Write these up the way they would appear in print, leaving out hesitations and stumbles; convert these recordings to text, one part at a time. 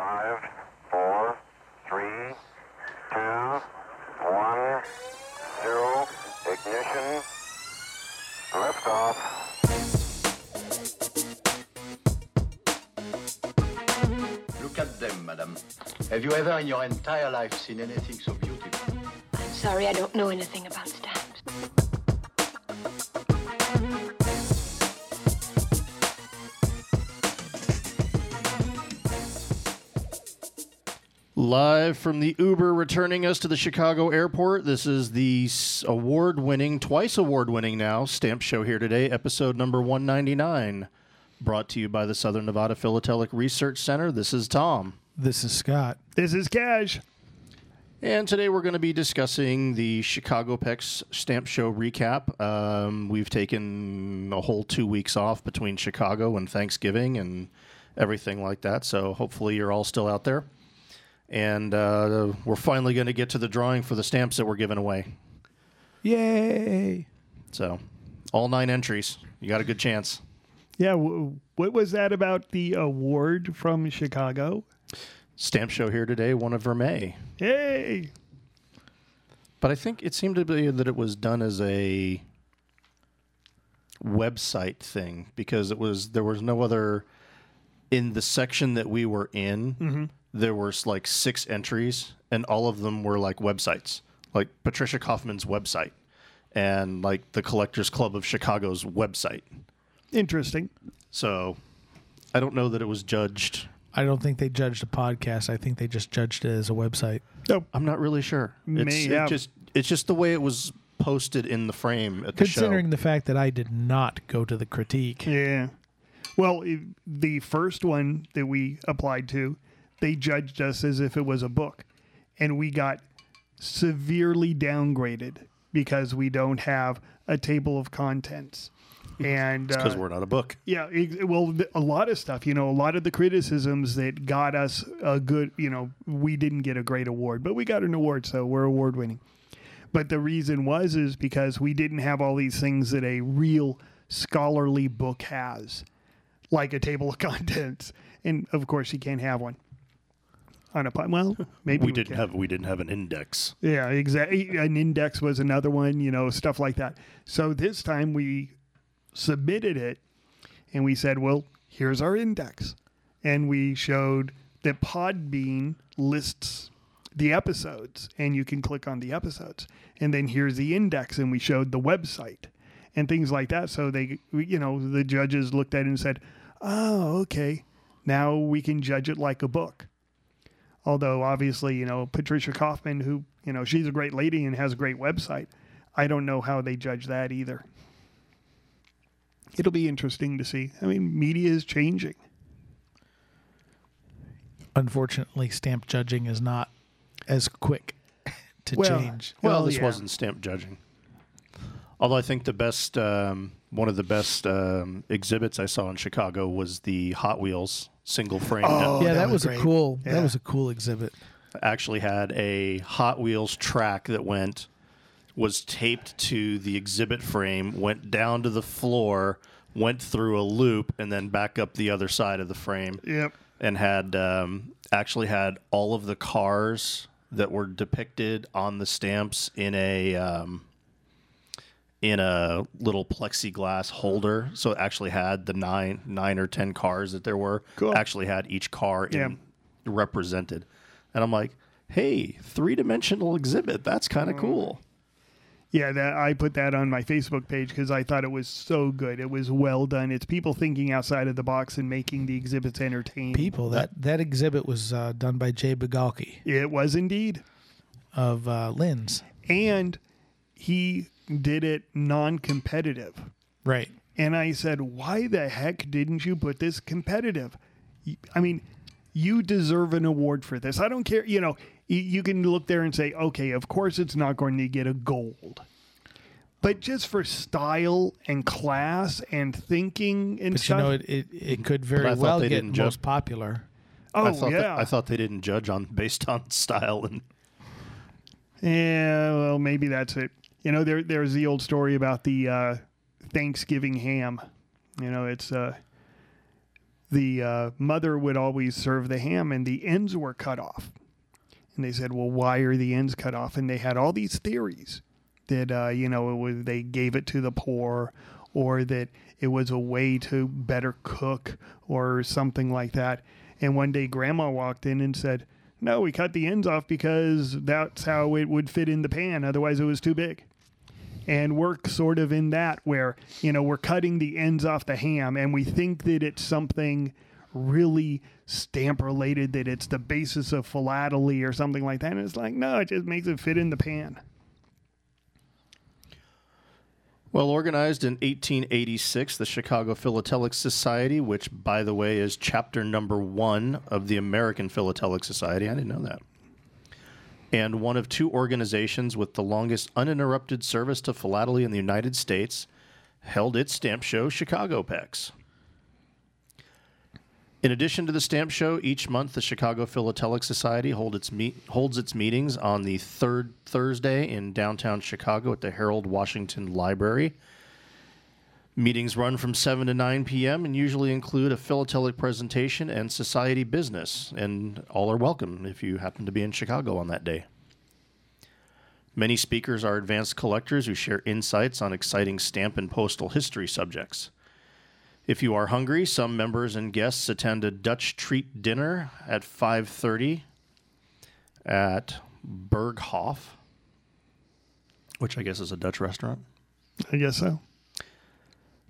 5, 4, 3, 2, 1, 0, ignition, liftoff. Look at them, madam. Have you ever in your entire life seen anything so beautiful? I'm sorry, I don't know anything about stamps. Live from the Uber returning us to the Chicago airport, this is the award-winning, twice award-winning now, Stamp Show here today, episode number 199. Brought to you by the Southern Nevada Philatelic Research Center. This is Tom. This is Scott. This is Cash. And today we're going to be discussing the Chicagopex Stamp Show recap. We've taken a whole 2 weeks off between Chicago and Thanksgiving and everything like that, so hopefully you're all still out there. And we're finally going to get to the drawing for the stamps that we're giving away. Yay! So, all 9 entries. You got a good chance. Yeah, what was that about the award from Chicago? Stamp Show here today, one of Vermeer. Yay! But I think it seemed to be that it was done as a website thing because there was no other in the section that we were in. Mm-hmm. There were like 6 entries, and all of them were like websites, like Patricia Kaufman's website, and like the Collectors Club of Chicago's website. Interesting. So, I don't know that it was judged. I don't think they judged a podcast. I think they just judged it as a website. Nope. I'm not really sure. It's just the way it was posted in the frame at the show. Considering the fact that I did not go to the critique. Yeah. Well, the first one that we applied to, they judged us as if it was a book. And we got severely downgraded because we don't have a table of contents. And because we're not a book. Yeah, well, a lot of stuff, you know, a lot of the criticisms that got us a good, you know, we didn't get a great award, but we got an award, so we're award winning. But the reason was is because we didn't have all these things that a real scholarly book has, like a table of contents, and of course you can't have one. On a well, maybe we didn't have an index. Yeah, exactly. An index was another one, you know, stuff like that. So this time we submitted it, and we said, well, here's our index. And we showed that Podbean lists the episodes, and you can click on the episodes. And then here's the index, and we showed the website and things like that. So they, you know, the judges looked at it and said, oh, okay, now we can judge it like a book. Although, obviously, you know, Patricia Kaufman, who, you know, she's a great lady and has a great website. I don't know how they judge that either. It'll be interesting to see. I mean, media is changing. Unfortunately, stamp judging is not as quick to change. Well, this wasn't stamp judging. Although I think the best, one of the best exhibits I saw in Chicago was the Hot Wheels single frame. Oh, yeah, that was a cool. Yeah. That was a cool exhibit. I actually had a Hot Wheels track that was taped to the exhibit frame, went down to the floor, went through a loop, and then back up the other side of the frame. Yep. And had actually had all of the cars that were depicted on the stamps in a little plexiglass holder. So it actually had the nine or 10 cars that there were. Cool. Actually had each car represented. And I'm like, hey, 3-dimensional exhibit. That's kind of cool. Yeah, I put that on my Facebook page because I thought it was so good. It was well done. It's people thinking outside of the box and making the exhibits entertaining. People, that exhibit was done by Jay Bugalki. It was indeed. Of Linz. And he did it non-competitive. Right. And I said, why the heck didn't you put this competitive? I mean, you deserve an award for this. I don't care, you know. You can look there and say, okay, of course it's not going to get a gold. But just for style and class and thinking and stuff. But you know, it could very well get most popular. Oh, I thought they didn't judge based on style. Yeah, well, maybe that's it. You know, there's the old story about the Thanksgiving ham. You know, it's the mother would always serve the ham, and the ends were cut off. And they said, well, why are the ends cut off? And they had all these theories that, it was, they gave it to the poor, or that it was a way to better cook or something like that. And one day Grandma walked in and said, no, we cut the ends off because that's how it would fit in the pan. Otherwise, it was too big. And we're sort of in that where, we're cutting the ends off the ham, and we think that it's something really stamp-related, that it's the basis of philately or something like that. And it's like, no, it just makes it fit in the pan. Well, organized in 1886, the Chicago Philatelic Society, which, by the way, is chapter number 1 of the American Philatelic Society. I didn't know that. And one of two organizations with the longest uninterrupted service to philately in the United States, held its stamp show, Chicagopex. In addition to the stamp show, each month the Chicago Philatelic Society holds its meetings on the third Thursday in downtown Chicago at the Harold Washington Library. Meetings run from 7 to 9 p.m. and usually include a philatelic presentation and society business, and all are welcome if you happen to be in Chicago on that day. Many speakers are advanced collectors who share insights on exciting stamp and postal history subjects. If you are hungry, some members and guests attend a Dutch treat dinner at 5:30 at Berghoff, which I guess is a Dutch restaurant. I guess so.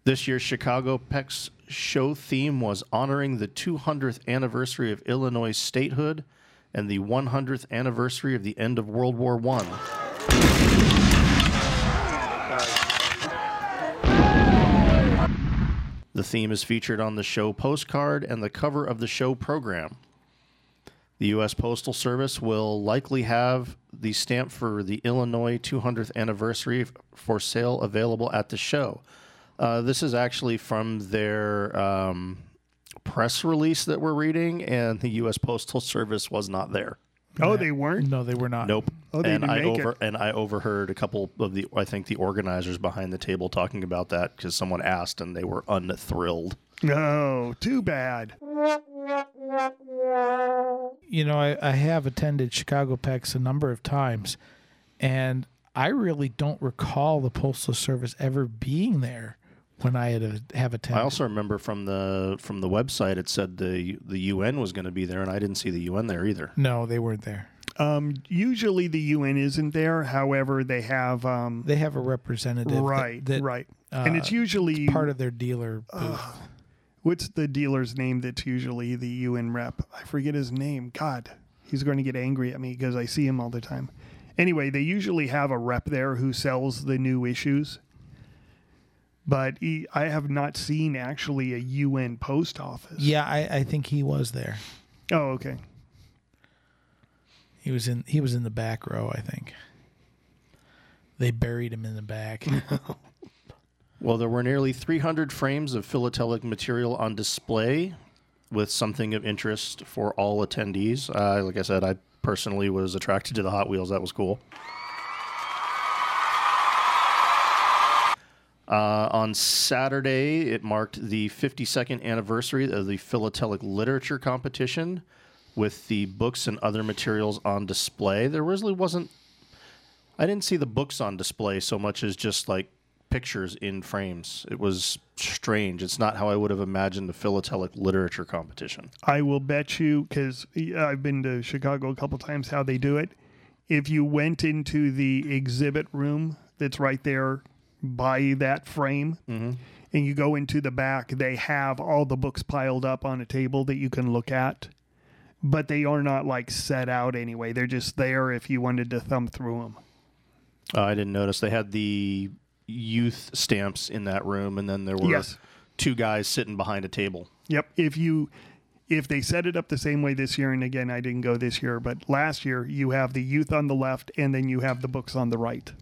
This year's Chicagopex show theme was honoring the 200th anniversary of Illinois' statehood and the 100th anniversary of the end of World War I. The theme is featured on the show postcard and the cover of the show program. The U.S. Postal Service will likely have the stamp for the Illinois 200th anniversary for sale available at the show. This is actually from their press release that we're reading, and the U.S. Postal Service was not there. Oh, they weren't? No, they were not. Nope. Oh, they didn't make it. And I overheard a couple of the organizers behind the table talking about that because someone asked and they were unthrilled. No, too bad. I have attended Chicagopex a number of times, and I really don't recall the Postal Service ever being there when I have attended. I also remember from the website it said the UN was going to be there, and I didn't see the UN there either. No, they weren't there. Usually the UN isn't there. However, they have a representative. Right, right. And it's usually part of their dealer booth. What's the dealer's name that's usually the UN rep? I forget his name. God, he's going to get angry at me because I see him all the time. Anyway, they usually have a rep there who sells the new issues. But I have not seen actually a UN post office. Yeah, I think he was there. Oh, okay. He was in the back row, I think. They buried him in the back. Well, there were nearly 300 frames of philatelic material on display, with something of interest for all attendees. Like I said, I personally was attracted to the Hot Wheels. That was cool. On Saturday, it marked the 52nd anniversary of the Philatelic Literature Competition with the books and other materials on display. There really wasn't... I didn't see the books on display so much as just, pictures in frames. It was strange. It's not how I would have imagined a Philatelic Literature Competition. I will bet you, because I've been to Chicago a couple times, how they do it. If you went into the exhibit room that's right there by that frame, mm-hmm. and you go into the back, they have all the books piled up on a table that you can look at, but they are not set out anyway. They're just there if you wanted to thumb through them. I didn't notice. They had the youth stamps in that room, and then there were two guys sitting behind a table. Yep. If they set it up the same way this year, and again, I didn't go this year, but last year you have the youth on the left, and then you have the books on the right.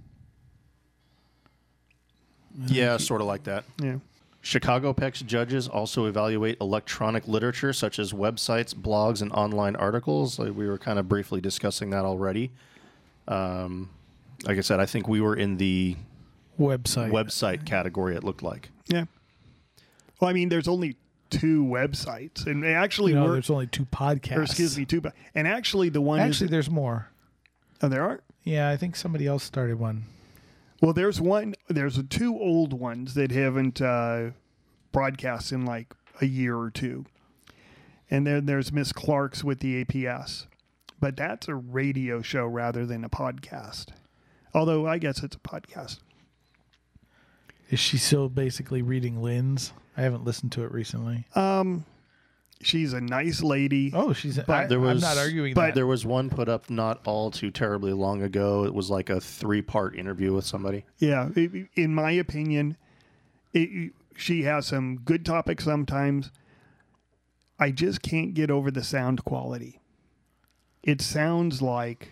Yeah, sort of like that. Yeah. Chicagopex judges also evaluate electronic literature such as websites, blogs, and online articles. We were kind of briefly discussing that already. Like I said, I think we were in the website category, it looked like. Yeah. Well, I mean, there's only two websites, and actually there's only two podcasts. Or excuse me, two. And actually, the one actually there's more. Oh, there are. Yeah, I think somebody else started one. Well, there's one. There's two old ones that haven't broadcast in like a year or two, and then there's Miss Clark's with the APS, but that's a radio show rather than a podcast. Although I guess it's a podcast. Is she still basically reading Linz? I haven't listened to it recently. She's a nice lady. Oh, she's. I'm not arguing that. But there was one put up not all too terribly long ago. It was like a 3-part interview with somebody. Yeah, in my opinion, she has some good topics sometimes. I just can't get over the sound quality. It sounds like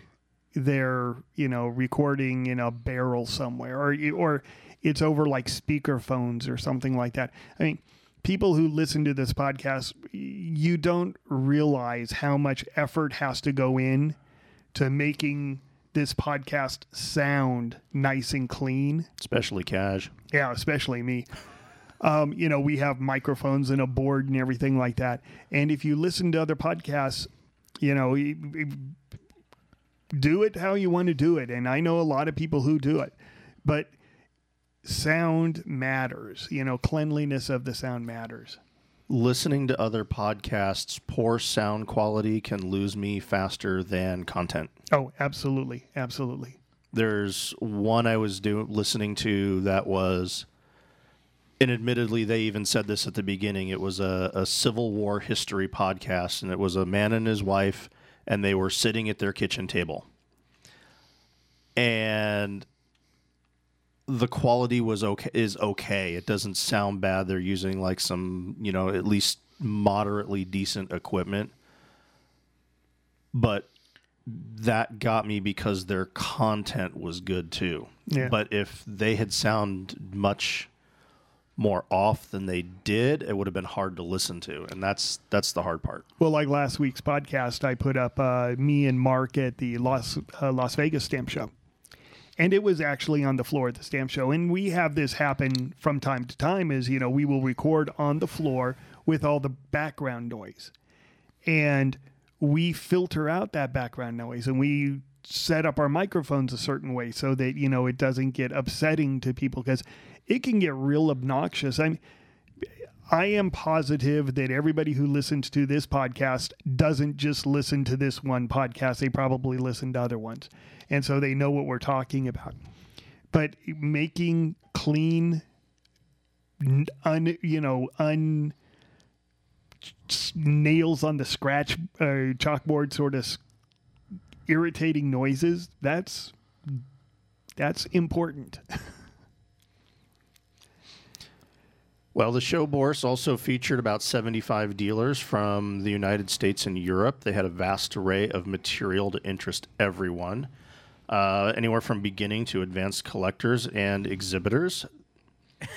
they're recording in a barrel somewhere, or it's over like speaker phones or something like that. I mean, people who listen to this podcast, you don't realize how much effort has to go in to making this podcast sound nice and clean. Especially Cash. Yeah, especially me. We have microphones and a board and everything like that. And if you listen to other podcasts, do it how you want to do it. And I know a lot of people who do it, but sound matters. Cleanliness of the sound matters. Listening to other podcasts, poor sound quality can lose me faster than content. Oh, absolutely. Absolutely. There's one I was listening to that was, and admittedly, they even said this at the beginning, it was a Civil War history podcast, and it was a man and his wife, and they were sitting at their kitchen table. And the quality is okay. It doesn't sound bad. They're using like some, at least moderately decent equipment. But that got me because their content was good too. Yeah. But if they had sound much more off than they did, it would have been hard to listen to. And that's the hard part. Well, like last week's podcast, I put up me and Mark at the Las Vegas Stamp Show. And it was actually on the floor at the Stamp Show. And we have this happen from time to time is, we will record on the floor with all the background noise. And we filter out that background noise. And we set up our microphones a certain way so that, it doesn't get upsetting to people. Because it can get real obnoxious. I am positive that everybody who listens to this podcast doesn't just listen to this one podcast. They probably listen to other ones. And so they know what we're talking about. But making clean, nails on the scratch chalkboard sort of irritating noises, that's important. Well, the show bourse also featured about 75 dealers from the United States and Europe. They had a vast array of material to interest everyone, anywhere from beginning to advanced collectors and exhibitors.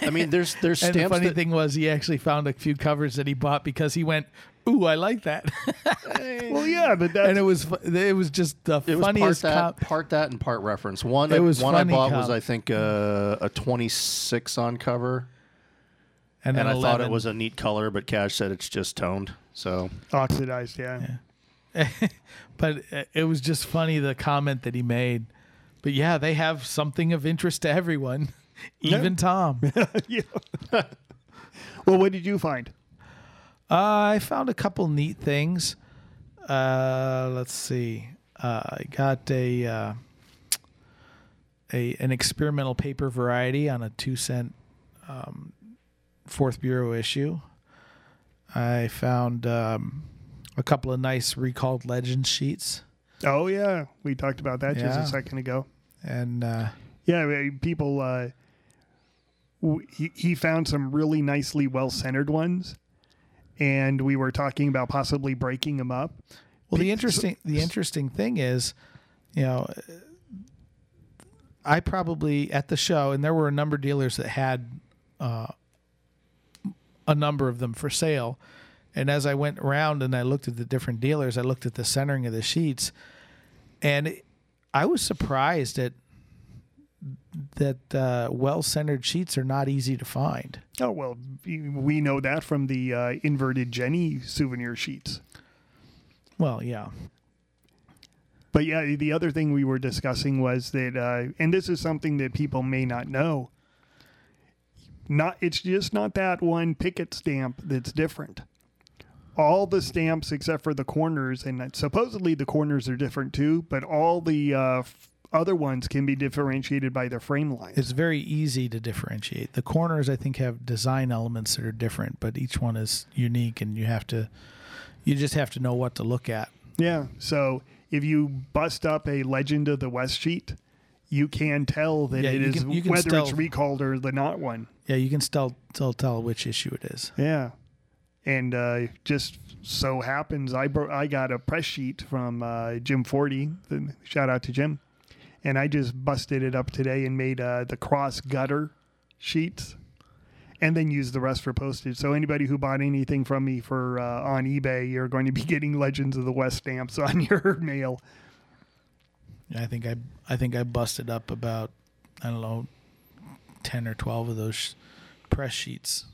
I mean, there's stamps. And the funny thing was, he actually found a few covers that he bought because he went, "Ooh, I like that." Well, yeah, but that's... and it was just the funniest. Part that and part reference. One I bought was, I think, a 26 on cover. And I thought it was a neat color, but Cash said it's just toned. So oxidized, yeah. But it was just funny, the comment that he made. But yeah, they have something of interest to everyone, even Tom. Yeah. Well, what did you find? I found a couple neat things. Let's see. I got an experimental paper variety on a 2-cent... Fourth Bureau issue. I found a couple of nice recalled Legend sheets. Oh, yeah. We talked about that just a second ago. And people, he found some really nicely well-centered ones, and we were talking about possibly breaking them up. Well, the interesting thing is, I probably, at the show, and there were a number of dealers that had... a number of them for sale. And as I went around and I looked at the different dealers, I looked at the centering of the sheets, and I was surprised at that well-centered sheets are not easy to find. Oh, well, we know that from the Inverted Jenny souvenir sheets. Well, yeah. But yeah, the other thing we were discussing was that, and this is something that people may not know, it's just not that one picket stamp that's different. All the stamps except for the corners, and supposedly the corners are different too, but all the other ones can be differentiated by their frame lines. It's very easy to differentiate. The corners, I think, have design elements that are different, but each one is unique, and you just have to know what to look at. Yeah, so if you bust up a Legend of the West sheet, you can tell that you can it's recalled or the not one. Yeah, you can still tell which issue it is. Yeah. And just so happens I got a press sheet from Jim Forty. Shout out to Jim. And I just busted it up today and made the cross gutter sheets and then used the rest for postage. So anybody who bought anything from me for on eBay, you're going to be getting Legends of the West stamps on your mail. I think I busted up about, I don't know, 10 or 12 of those press sheets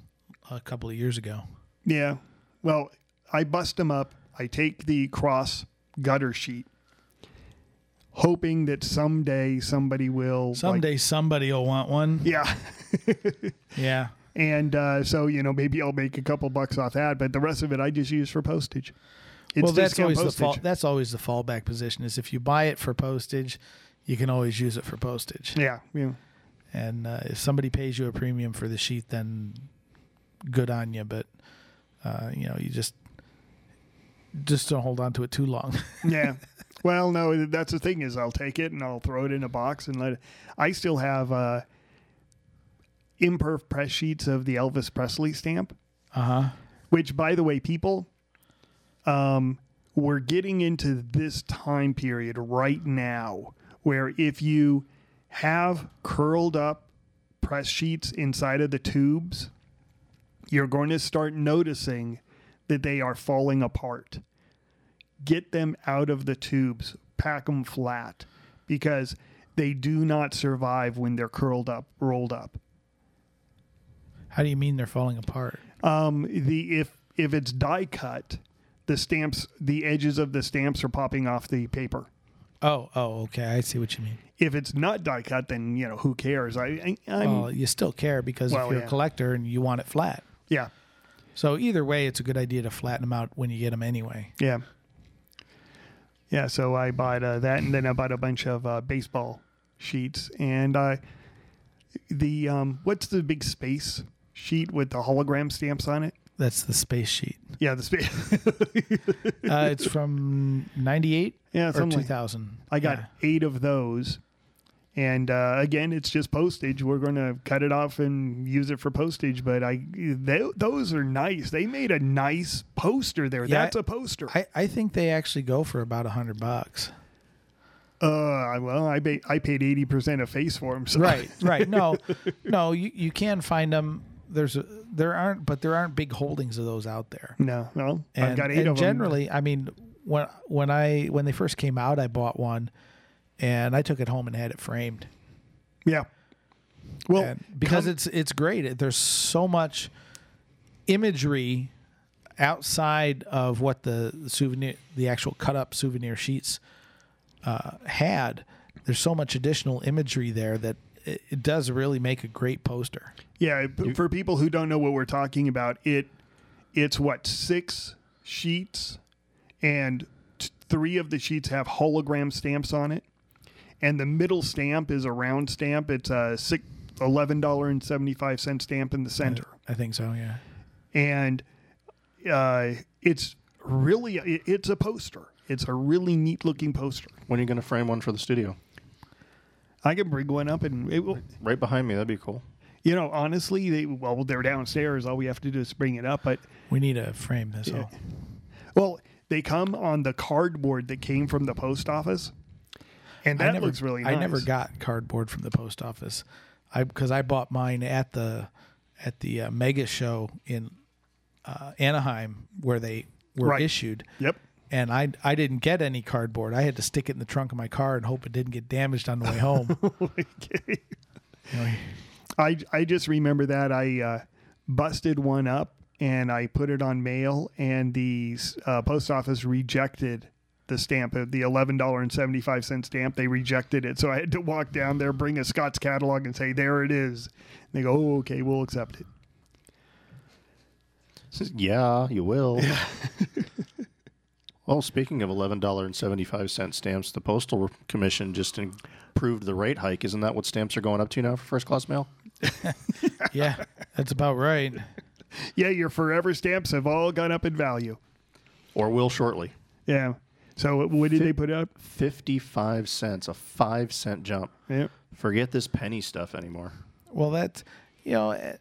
a couple of years ago. Yeah. Well, I bust them up. I take the cross gutter sheet, hoping that somebody will want one. Yeah. Yeah. And so, maybe I'll make a couple bucks off that, but the rest of it I just use for postage. That's always the fallback position, is if you buy it for postage, you can always use it for postage. Yeah. Yeah. And if somebody pays you a premium for the sheet, then good on you, but... you just don't hold on to it too long. Yeah. Well, no, that's the thing is I'll take it and I'll throw it in a box and let it. I still have imperf press sheets of the Elvis Presley stamp. Uh-huh. Which, by the way, people, we're getting into this time period right now where if you have curled up press sheets inside of the tubes, you're going to start noticing that they are falling apart. Get them out of the tubes, pack them flat, because they do not survive when they're curled up, rolled up. How do you mean they're falling apart? If it's die cut, the edges of the stamps are popping off the paper. Oh, okay. I see what you mean. If it's not die cut, then who cares? You still care because if you're a collector and you want it flat. Yeah. So either way, it's a good idea to flatten them out when you get them anyway. Yeah. Yeah, so I bought that, and then I bought a bunch of baseball sheets. And what's the big space sheet with the hologram stamps on it? That's the space sheet. Yeah, the space. It's from 98 or 2000. I got 8 of those. And again, it's just postage. We're going to cut it off and use it for postage. But those are nice. They made a nice poster there. Yeah, that's a poster. I think they actually go for about $100. Well, I paid 80% of face for them. So. Right. No, you can find them. There aren't big holdings of those out there. No. I've got 8 of them. Generally, I mean, when they first came out, I bought one, and I took it home and had it framed. Yeah. Well, and because it's great. There's so much imagery outside of what the actual cut up souvenir sheets had. There's so much additional imagery there that it does really make a great poster. Yeah, for people who don't know what we're talking about, it's 6 sheets, and 3 of the sheets have hologram stamps on it, and the middle stamp is a round stamp. It's a $11.75 stamp in the center. I think so, yeah. And it's a poster. It's a really neat looking poster. When are you going to frame one for the studio? I can bring one up and it will. Right behind me. That'd be cool. Honestly, they're downstairs. All we have to do is bring it up. But we need to frame this. Yeah. Well, they come on the cardboard that came from the post office, and that looks really nice. I never got cardboard from the post office, because I bought mine at the mega show in Anaheim where they were issued. Yep. And I didn't get any cardboard. I had to stick it in the trunk of my car and hope it didn't get damaged on the way home. Okay. I just remember that I busted one up and I put it on mail, and the post office rejected the stamp, the $11.75 stamp. They rejected it. So I had to walk down there, bring a Scott's catalog and say, there it is. And they go, oh, okay, we'll accept it. Yeah, you will. Yeah. Well, speaking of $11.75 stamps, the Postal Commission just approved the rate hike. Isn't that what stamps are going up to now for first-class mail? Yeah, that's about right. Yeah, your forever stamps have all gone up in value. Or will shortly. Yeah. So what did they put up? 55 cents, a 5-cent jump. Yep. Forget this penny stuff anymore. Well, that's, you know,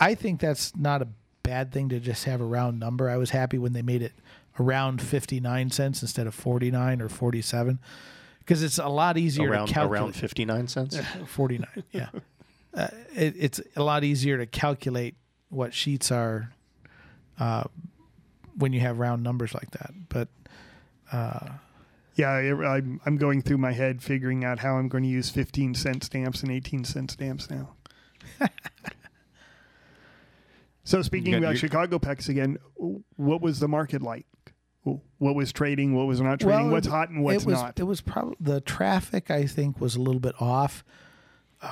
I think that's not a bad thing to just have a round number. I was happy when they made it around 59 cents instead of 49 or 47, because it's a lot easier to calculate. Around 59 cents? 49, yeah. It's a lot easier to calculate what sheets are when you have round numbers like that. But yeah, I'm going through my head figuring out how I'm going to use 15-cent stamps and 18-cent stamps now. So speaking about Chicagopex again, what was the market like? What was trading? What was not trading? Well, what's hot and what's not? It was probably the traffic, I think, was a little bit off.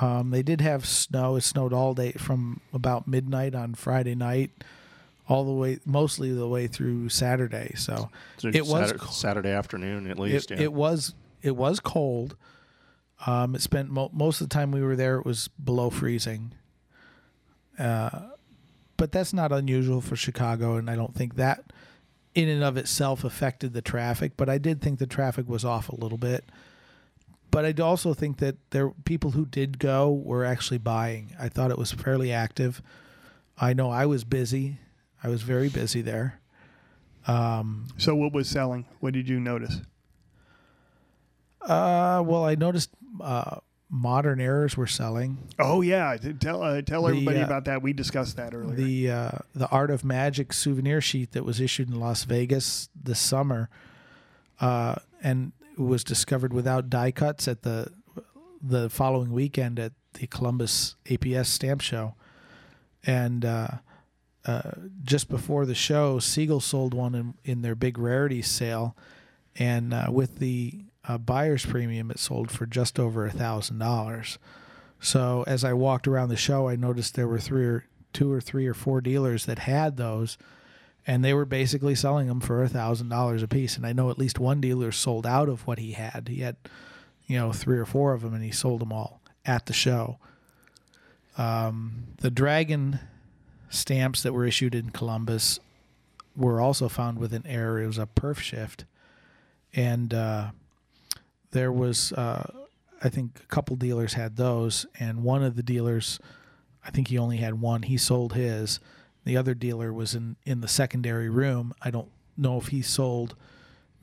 They did have snow. It snowed all day from about midnight on Friday night, all the way, mostly the way through Saturday. So it was Saturday afternoon at least. It was cold. It spent most of the time we were there. It was below freezing. But that's not unusual for Chicago, and I don't think that in and of itself affected the traffic. But I did think the traffic was off a little bit. But I also think that people who did go were actually buying. I thought it was fairly active. I know I was busy. I was very busy there. So what was selling? What did you notice? Well, I noticed... modern errors were selling. Oh yeah, tell everybody about that. We discussed that earlier. The Art of Magic souvenir sheet that was issued in Las Vegas this summer, and was discovered without die cuts at the following weekend at the Columbus APS Stamp Show, and just before the show, Siegel sold one in their big rarity sale, and with the buyer's premium, it sold for just over $1,000. So as I walked around the show, I noticed there were two or three or four dealers that had those, and they were basically selling them for $1,000 a piece. And I know at least one dealer sold out of what he had. He had, you know, 3 or 4 of them, and he sold them all at the show. The dragon stamps that were issued in Columbus were also found with an error. It was a perf shift, and there was, I think, a couple dealers had those, and one of the dealers, I think he only had one. He sold his. The other dealer was in the secondary room. I don't know if he sold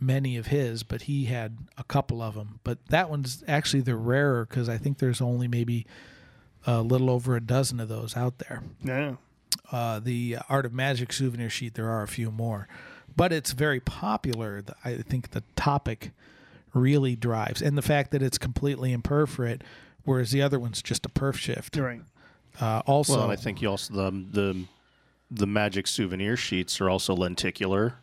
many of his, but he had a couple of them. But that one's actually the rarer, because I think there's only maybe a little over a dozen of those out there. Yeah. The Art of Magic souvenir sheet, there are a few more. But it's very popular. I think the topic really drives, and the fact that it's completely imperforate, whereas the other one's just a perf shift. Right. Also, well, and I think you also the magic souvenir sheets are also lenticular.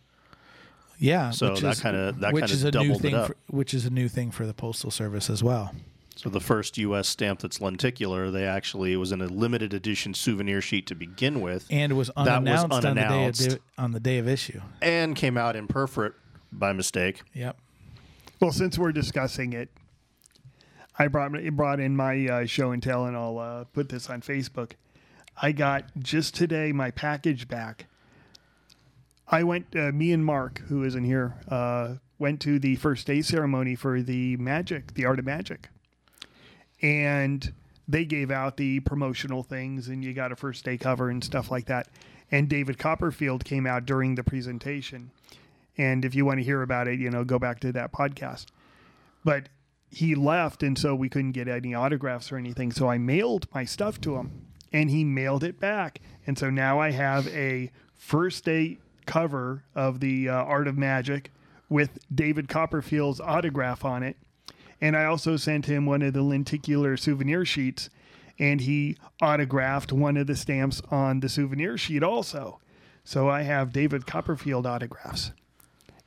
Yeah. So that kind of doubled it up, which is a new thing for the Postal Service as well. So the first U.S. stamp that's lenticular, it was in a limited edition souvenir sheet to begin with, and it was unannounced, on the day of issue, and came out imperforate by mistake. Yep. Well, since we're discussing it, I brought in my show and tell, and I'll put this on Facebook. I got just today my package back. I went, me and Mark, who isn't here, went to the first day ceremony for the Art of Magic. And they gave out the promotional things, and you got a first day cover and stuff like that. And David Copperfield came out during the presentation. And if you want to hear about it, you know, go back to that podcast. But he left, and so we couldn't get any autographs or anything. So I mailed my stuff to him, and he mailed it back. And so now I have a first day cover of the Art of Magic with David Copperfield's autograph on it. And I also sent him one of the lenticular souvenir sheets, and he autographed one of the stamps on the souvenir sheet also. So I have David Copperfield autographs.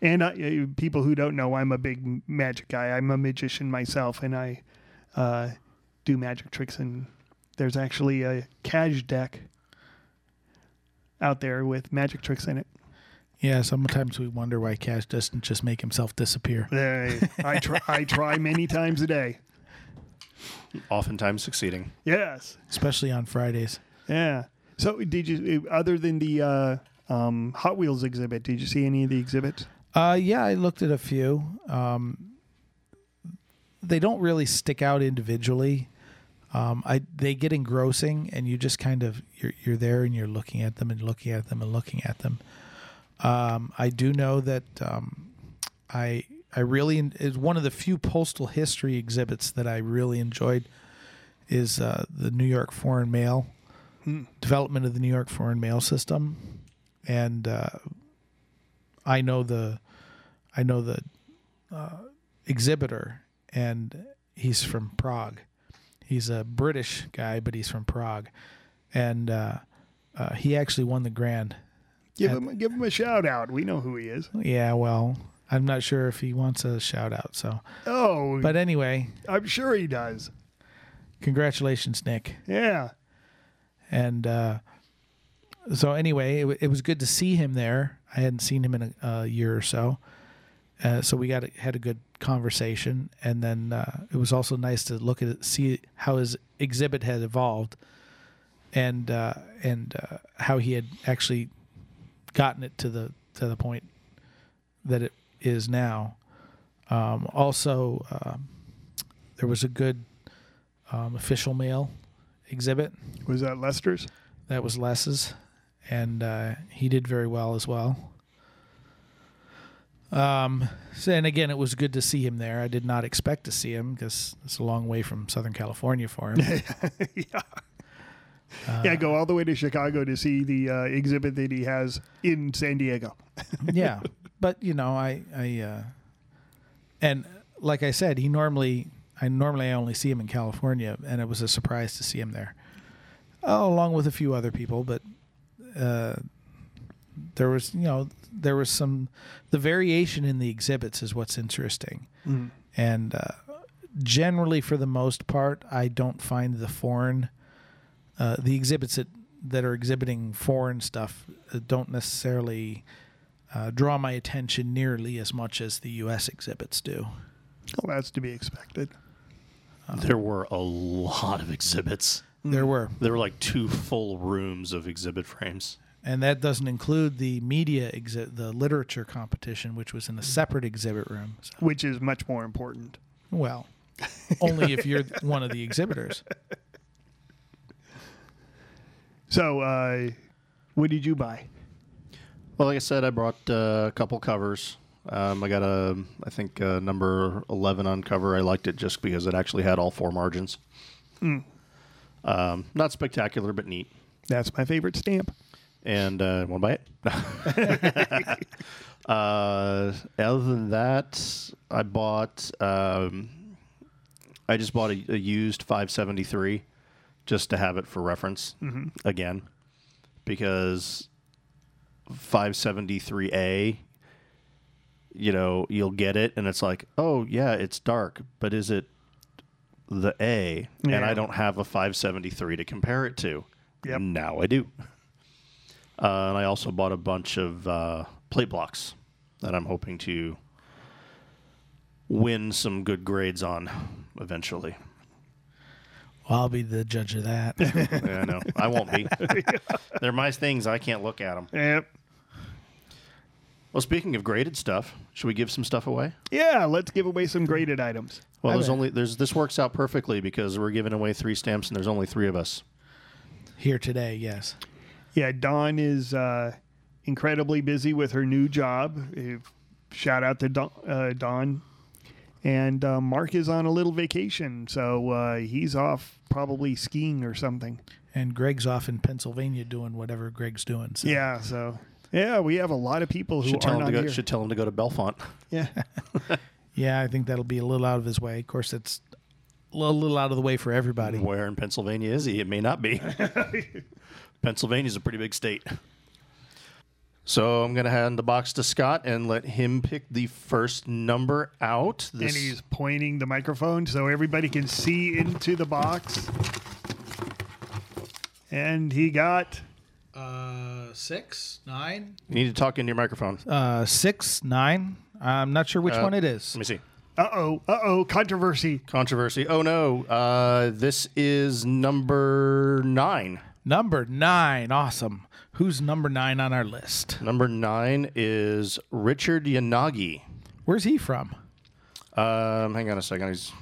And people who don't know, I'm a big magic guy. I'm a magician myself, and I do magic tricks. And there's actually a cash deck out there with magic tricks in it. Yeah, sometimes we wonder why Cash doesn't just make himself disappear. I try many times a day. Oftentimes succeeding. Yes. Especially on Fridays. Yeah. So did you, other than the Hot Wheels exhibit, did you see any of the exhibits? Yeah, I looked at a few. They don't really stick out individually. They get engrossing, and you just kind of, you're there and you're looking at them and looking at them and looking at them. I do know that I really, is one of the few postal history exhibits that I really enjoyed is the New York Foreign Mail, development of the New York Foreign Mail system, and I know the exhibitor, and he's from Prague. He's a British guy, but he's from Prague, and he actually won the grand. Give him a shout out. We know who he is. Yeah, well, I'm not sure if he wants a shout out. So. Oh. But anyway, I'm sure he does. Congratulations, Nick. Yeah. And so anyway, it was good to see him there. I hadn't seen him in a year or so. So we had a good conversation, and then it was also nice to look at it, see how his exhibit had evolved, and how he had actually gotten it to the point that it is now. There was a good official mail exhibit. Was that Lester's? That was Les's, and he did very well as well. And again, it was good to see him there. I did not expect to see him because it's a long way from Southern California for him. Yeah. Go all the way to Chicago to see the exhibit that he has in San Diego. Yeah, but you know, I and like I said, I only see him in California, and it was a surprise to see him there, along with a few other people. But there was some, the variation in the exhibits is what's interesting, and generally for the most part, I don't find the foreign. The exhibits that are exhibiting foreign stuff don't necessarily draw my attention nearly as much as the U.S. exhibits do. Well, that's to be expected. There were a lot of exhibits. There were like two full rooms of exhibit frames. And that doesn't include the media the literature competition, which was in a separate exhibit room. So. Which is much more important. Well, only if you're one of the exhibitors. So, what did you buy? Well, like I said, I brought a couple covers. I got I think number 11 on cover. I liked it just because it actually had all four margins. Not spectacular, but neat. That's my favorite stamp. And want to buy it? Other than that, I bought. I just bought a used 573. Just to have it for reference, again, because 573A, you know, you'll get it, and it's like, oh, yeah, it's dark, but is it the A? Yeah. And I don't have a 573 to compare it to. Yep. Now I do. And I also bought a bunch of plate blocks that I'm hoping to win some good grades on eventually. I'll be the judge of that. Yeah, I know. I won't be. They're my things. I can't look at them. Yep. Well, speaking of graded stuff, should we give some stuff away? Yeah, let's give away some graded items. Well, this works out perfectly because we're giving away 3 stamps and there's only 3 of us. Here today, yes. Yeah, Dawn is incredibly busy with her new job. Shout out to Dawn. And Mark is on a little vacation, so he's off probably skiing or something. And Greg's off in Pennsylvania doing whatever Greg's doing. So. Yeah, so we have a lot of people who are not here. Should tell him to go to Belfont. Yeah, Yeah, I think that'll be a little out of his way. Of course, it's a little out of the way for everybody. Where in Pennsylvania is he? It may not be. Pennsylvania's a pretty big state. So I'm going to hand the box to Scott and let him pick the first number out. And he's pointing the microphone so everybody can see into the box. And he got... 6, 9. You need to talk into your microphone. 6, 9. I'm not sure which one it is. Let me see. Controversy. Oh, no. This is number 9. Number 9. Awesome. Who's number 9 on our list? Number 9 is Richard Yanagi. Where's he from? Hang on a second. He's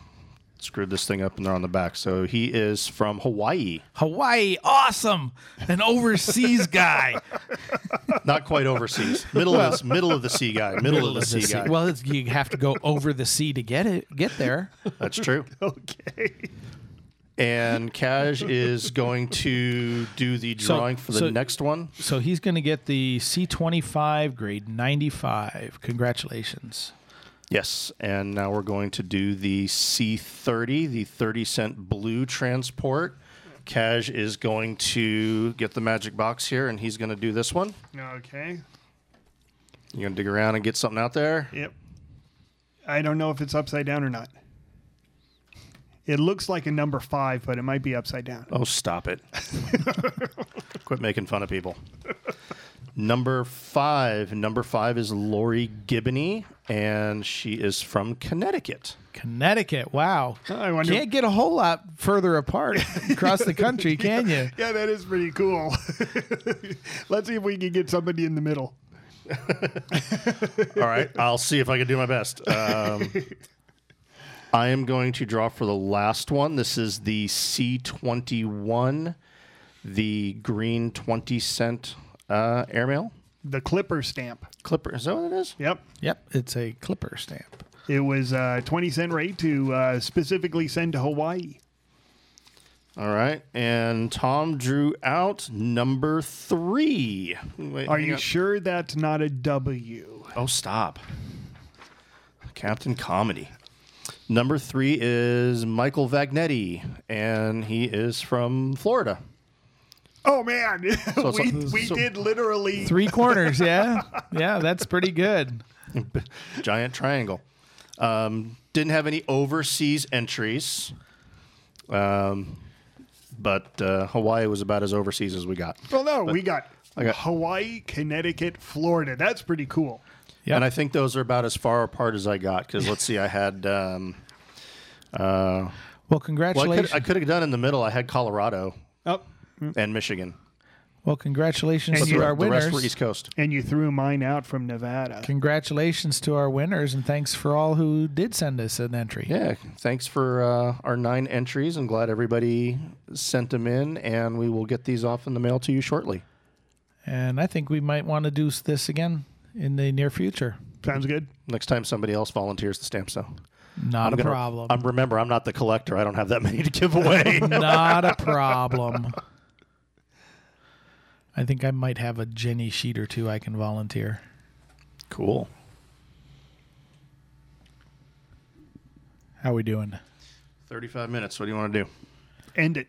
screwed this thing up and they're on the back. So he is from Hawaii. Awesome. An overseas guy. Not quite overseas. Middle of the sea guy. Middle of the sea guy. Well, you have to go over the sea to get there. That's true. Okay. And Cash is going to do the drawing for the next one. So he's going to get the C25 grade 95. Congratulations. Yes, and now we're going to do the C30, the 30-cent blue transport. Cash is going to get the magic box here, and he's going to do this one. Okay. You going to dig around and get something out there? Yep. I don't know if it's upside down or not. It looks like a number 5, but it might be upside down. Oh, stop it. Quit making fun of people. Number five is Lori Gibney, and she is from Connecticut. Wow. Can't get a whole lot further apart across the country, can you? Yeah, that is pretty cool. Let's see if we can get somebody in the middle. All right, I'll see if I can do my best. I am going to draw for the last one. This is the C21, the green 20-cent... airmail? The Clipper stamp. Clipper, is that what it is? Yep, it's a Clipper stamp. It was a 20-cent rate to specifically send to Hawaii. All right, and Tom drew out number 3. Wait, are you sure that's not a W? Oh, stop. Captain Comedy. Number 3 is Michael Vagnetti, and he is from Florida. Oh, man. So we did literally... 3 corners, yeah. Yeah, that's pretty good. Giant triangle. Didn't have any overseas entries, but Hawaii was about as overseas as we got. Well, no, but I got Hawaii, Connecticut, Florida. That's pretty cool. Yep. And I think those are about as far apart as I got, because let's see, I had... well, congratulations. Well, I could have done in the middle. I had Colorado. Oh. And Michigan. Well, congratulations to our winners. The rest were East Coast. And you threw mine out from Nevada. Congratulations to our winners, and thanks for all who did send us an entry. Yeah, thanks for our 9 entries. I'm glad everybody sent them in, and we will get these off in the mail to you shortly. And I think we might want to do this again in the near future. Sounds good. Next time somebody else volunteers the stamps, though. Not a problem. Remember, I'm not the collector. I don't have that many to give away. Not a problem. I think I might have a Jenny sheet or 2 I can volunteer. Cool. How we doing? 35 minutes. What do you want to do? End it.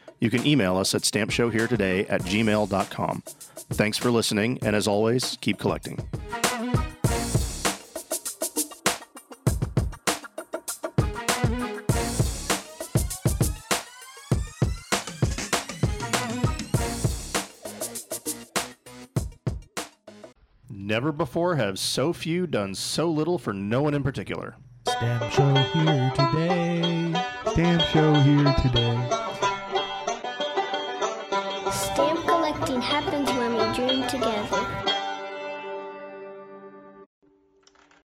you can email us at stampshowheretoday@gmail.com. Thanks for listening, and as always, keep collecting. Never before have so few done so little for no one in particular. Stamp Show Here Today. Stamp Show Here Today. Stamp collecting happens when we dream together.